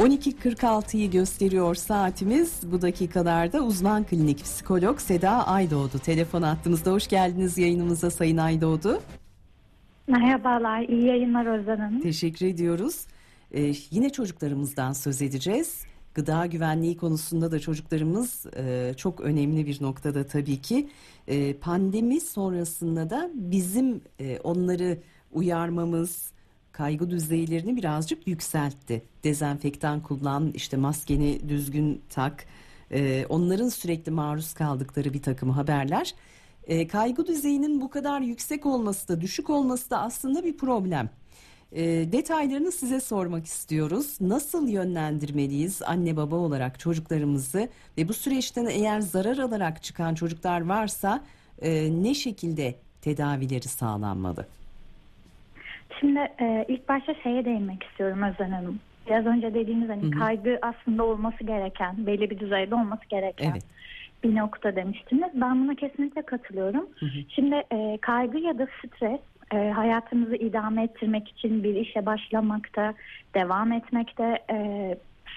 12.46'yı gösteriyor saatimiz. Bu dakikalarda uzman klinik psikolog Seda Aydoğdu telefon attığımızda. Hoş geldiniz yayınımıza Sayın Aydoğdu. Merhabalar, iyi yayınlar Özden Hanım. Teşekkür ediyoruz. Yine çocuklarımızdan söz edeceğiz. Gıda güvenliği konusunda da çocuklarımız çok önemli bir noktada tabii ki. Pandemi sonrasında da bizim onları uyarmamız kaygı düzeylerini birazcık yükseltti. Dezenfektan kullan, işte maskeni düzgün tak, onların sürekli maruz kaldıkları bir takım haberler. Kaygı düzeyinin bu kadar yüksek olması da düşük olması da aslında bir problem. Detaylarını size sormak istiyoruz. Nasıl yönlendirmeliyiz anne baba olarak çocuklarımızı ve bu süreçten eğer zarar alarak çıkan çocuklar varsa ne şekilde tedavileri sağlanmalı? Şimdi ilk başta şeye değinmek istiyorum Özen Hanım. Biraz önce dediğiniz hani kaygı aslında olması gereken, belli bir düzeyde olması gereken bir nokta demiştiniz. Ben buna kesinlikle katılıyorum. Şimdi kaygı ya da stres hayatımızı idame ettirmek için bir işe başlamakta, devam etmekte,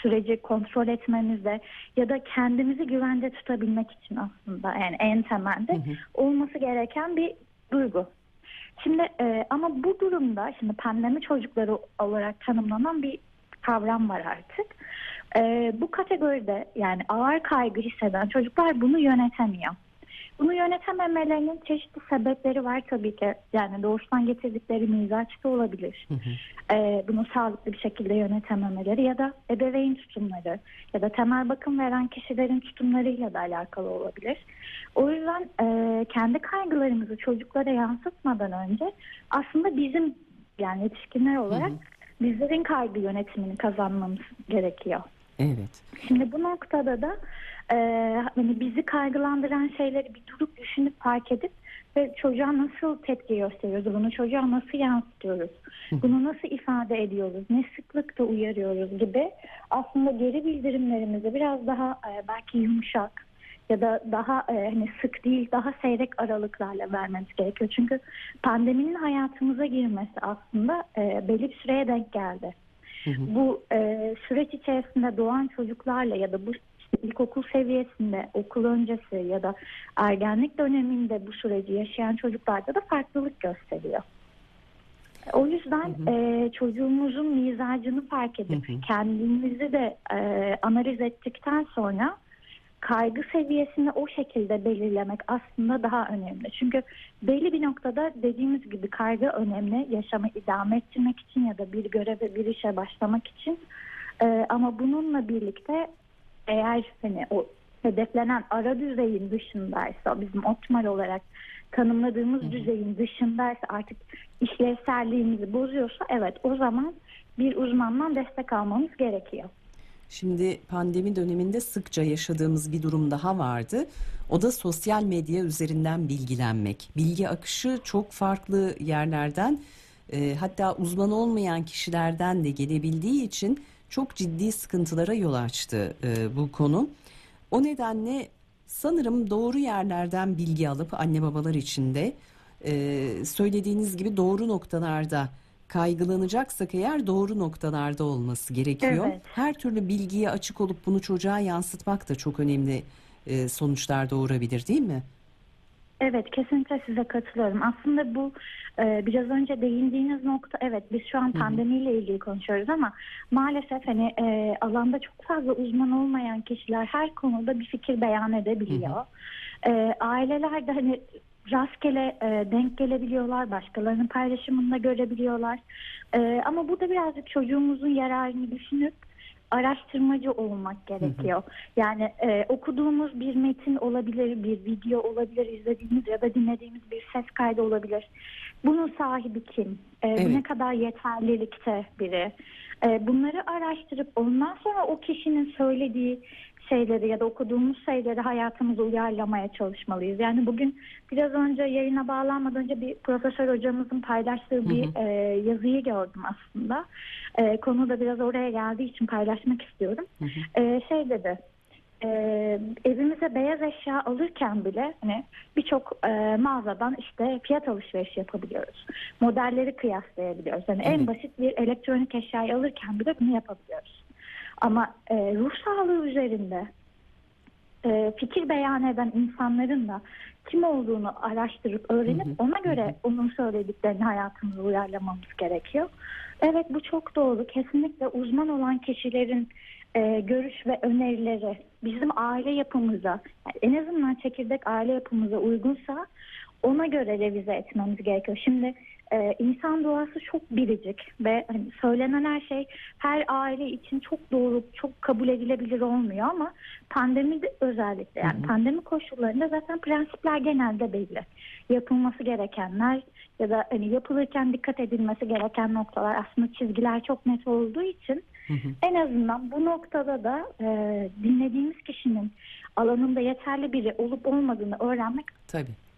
süreci kontrol etmemizde ya da kendimizi güvende tutabilmek için aslında yani en temelde olması gereken bir duygu. Şimdi ama bu durumda şimdi pandemi çocukları olarak tanımlanan bir kavram var artık. Bu kategoride yani ağır kaygı hisseden çocuklar bunu yönetemiyor. Bunu yönetememelerinin çeşitli sebepleri var tabii ki. Yani doğuştan getirdikleri mizaç da olabilir. Bunu sağlıklı bir şekilde yönetememeleri ya da ebeveyn tutumları ya da temel bakım veren kişilerin tutumlarıyla da alakalı olabilir. O yüzden kendi kaygılarımızı çocuklara yansıtmadan önce aslında bizim yani yetişkinler olarak bizlerin kaygı yönetimini kazanmamız gerekiyor. Evet. Şimdi bu noktada da hani bizi kaygılandıran şeyleri bir durup düşünüp fark edip ve çocuğa nasıl tepki gösteriyoruz, bunu çocuğa nasıl yansıtıyoruz, bunu nasıl ifade ediyoruz, ne sıklıkta uyarıyoruz gibi aslında geri bildirimlerimizi biraz daha belki yumuşak ya da daha hani sık değil, daha seyrek aralıklarla vermemiz gerekiyor. Çünkü pandeminin hayatımıza girmesi aslında belli bir süreye denk geldi. Bu süreç içerisinde doğan çocuklarla ya da bu İlkokul seviyesinde, okul öncesi ya da ergenlik döneminde bu süreci yaşayan çocuklarda da farklılık gösteriyor. O yüzden çocuğumuzun mizacını fark edip kendimizi de analiz ettikten sonra kaygı seviyesini o şekilde belirlemek aslında daha önemli. Çünkü belli bir noktada dediğimiz gibi kaygı önemli. Yaşamı idame ettirmek için ya da bir göreve, bir işe başlamak için. Ama bununla birlikte eğer hani o hedeflenen ara düzeyin dışındaysa, bizim optimal olarak tanımladığımız düzeyin dışındaysa, artık işlevselliğimizi bozuyorsa evet o zaman bir uzmandan destek almamız gerekiyor. Şimdi pandemi döneminde sıkça yaşadığımız bir durum daha vardı. O da sosyal medya üzerinden bilgilenmek. Bilgi akışı çok farklı yerlerden hatta uzman olmayan kişilerden de gelebildiği için çok ciddi sıkıntılara yol açtı bu konu. O nedenle sanırım doğru yerlerden bilgi alıp anne babalar için de söylediğiniz gibi doğru noktalarda kaygılanacaksak eğer doğru noktalarda olması gerekiyor. Evet. Her türlü bilgiye açık olup bunu çocuğa yansıtmak da çok önemli sonuçlar doğurabilir değil mi? Evet, kesinlikle size katılıyorum. Aslında bu biraz önce değindiğiniz nokta, evet biz şu an pandemiyle ilgili konuşuyoruz ama maalesef hani alanda çok fazla uzman olmayan kişiler her konuda bir fikir beyan edebiliyor. Aileler de hani rastgele denk gelebiliyorlar, başkalarının paylaşımında görebiliyorlar. Ama burada birazcık çocuğumuzun yararını düşünüp araştırmacı olmak gerekiyor. Yani okuduğumuz bir metin olabilir, bir video olabilir, izlediğimiz ya da dinlediğimiz bir ses kaydı olabilir. Bunun sahibi kim? Ne kadar yeterlilikte biri? Bunları araştırıp ondan sonra o kişinin söylediği şeyleri ya da okuduğumuz şeyleri hayatımıza uyarlamaya çalışmalıyız. Yani bugün biraz önce yayına bağlanmadan önce bir profesör hocamızın paylaştığı bir yazıyı gördüm aslında. Konu da biraz oraya geldiği için paylaşmak istiyorum. Şey dedi, evimize beyaz eşya alırken bile hani birçok mağazadan işte fiyat alışveriş yapabiliyoruz. Modelleri kıyaslayabiliyoruz. Yani en basit bir elektronik eşyayı alırken bile bunu yapabiliyoruz. Ama ruh sağlığı üzerinde fikir beyan eden insanların da kim olduğunu araştırıp öğrenip ona göre onun söylediklerini hayatımıza uyarlamamız gerekiyor. Evet, bu çok doğru. Kesinlikle uzman olan kişilerin görüş ve önerileri bizim aile yapımıza, yani en azından çekirdek aile yapımıza uygunsa ona göre revize etmemiz gerekiyor. Şimdi insan doğası çok biricik ve hani söylenen her şey her aile için çok doğru, çok kabul edilebilir olmuyor ama pandemi özellikle, yani pandemi koşullarında zaten prensipler genelde belli. Yapılması gerekenler ya da hani yapılırken dikkat edilmesi gereken noktalar, aslında çizgiler çok net olduğu için en azından bu noktada da dinlediğimiz kişinin alanında yeterli biri olup olmadığını öğrenmek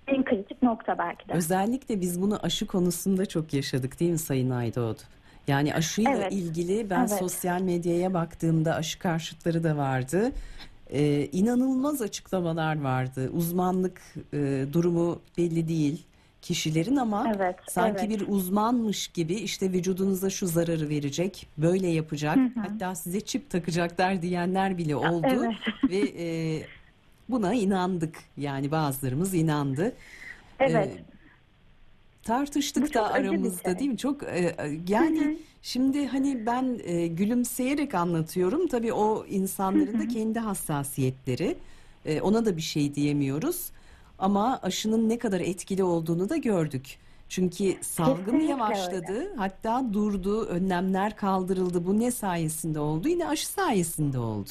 en kritik nokta belki de. Özellikle biz bunu aşı konusunda çok yaşadık değil mi Sayın Aydoğdu? Yani aşıyla ilgili ben sosyal medyaya baktığımda aşı karşıtları da vardı. İnanılmaz açıklamalar vardı. Uzmanlık durumu belli değil kişilerin ama sanki bir uzmanmış gibi işte vücudunuza şu zararı verecek, böyle yapacak, hatta size çip takacaklar diyenler bile oldu. Ve buna inandık, yani bazılarımız inandı. Tartıştık da aramızda değil mi? Çok yani şimdi hani ben gülümseyerek anlatıyorum. Tabii o insanların da kendi hassasiyetleri. Ona da bir şey diyemiyoruz. Ama aşının ne kadar etkili olduğunu da gördük. Çünkü salgın yavaşladı. Hatta durdu, önlemler kaldırıldı. Bu ne sayesinde oldu? Yine aşı sayesinde oldu.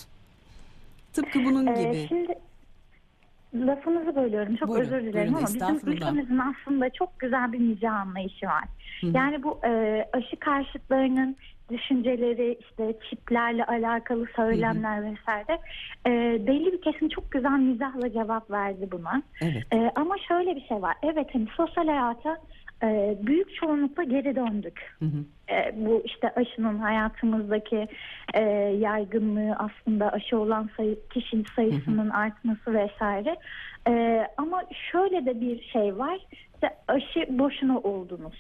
Tıpkı bunun gibi. Şimdi lafınızı bölüyorum. Çok buyurun, özür dilerim ama bizim ülkemizin aslında çok güzel bir nice anlayışı var. Yani bu aşı karşıtlarının düşünceleri, işte çiplerle alakalı söylemler vesaire belli bir kesim çok güzel mizahla cevap verdi buna. Ama şöyle bir şey var. Hani sosyal hayata büyük çoğunlukla geri döndük. Bu işte aşının hayatımızdaki yaygınlığı, aslında aşı olan kişi sayısının artması vesaire. Ama şöyle de bir şey var. İşte aşı boşuna oldunuz.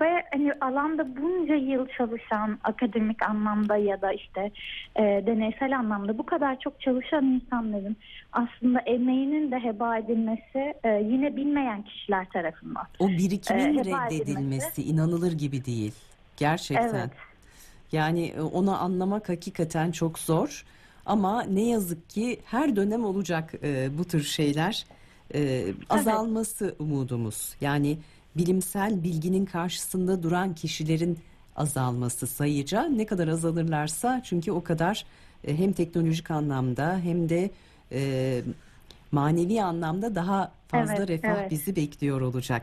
Ve hani alanda bunca yıl çalışan, akademik anlamda ya da işte deneysel anlamda bu kadar çok çalışan insanların aslında emeğinin de heba edilmesi yine bilmeyen kişiler tarafından. O birikimin reddedilmesi inanılır gibi değil. Gerçekten. Yani onu anlamak hakikaten çok zor. Ama ne yazık ki her dönem olacak bu tür şeyler. Azalması umudumuz. Yani bilimsel bilginin karşısında duran kişilerin azalması sayıca, ne kadar azalırlarsa çünkü o kadar hem teknolojik anlamda hem de manevi anlamda daha fazla refah bizi bekliyor olacak.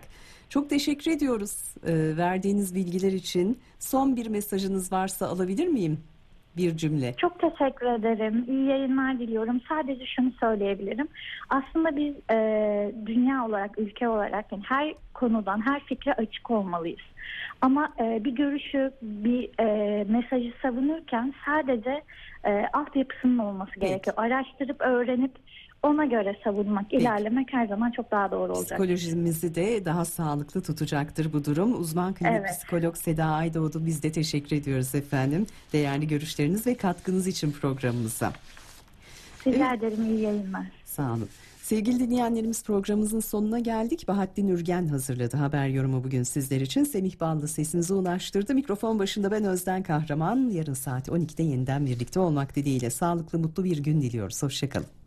Çok teşekkür ediyoruz verdiğiniz bilgiler için. Son bir mesajınız varsa alabilir miyim? Bir cümle. Çok teşekkür ederim. İyi yayınlar diliyorum. Sadece şunu söyleyebilirim. Aslında biz dünya olarak, ülke olarak yani her konudan, her fikre açık olmalıyız. Ama bir görüşü, bir mesajı savunurken sadece altyapısının olması gerekiyor. Araştırıp, öğrenip ona göre savunmak, ilerlemek her zaman çok daha doğru olacak. Psikolojimizi de daha sağlıklı tutacaktır bu durum. Uzman klinik psikolog Seda Aydoğdu, biz de teşekkür ediyoruz efendim. Değerli görüşleriniz ve katkınız için programımıza. Rica ederim, iyi yayınlar. Sağ olun. Sevgili dinleyenlerimiz, programımızın sonuna geldik. Bahattin Ürgen hazırladı haber yorumu bugün sizler için. Semih Ballı sesinizi ulaştırdı. Mikrofon başında ben Özden Kahraman. Yarın saat 12'de yeniden birlikte olmak dileğiyle sağlıklı, mutlu bir gün diliyoruz. Hoşçakalın.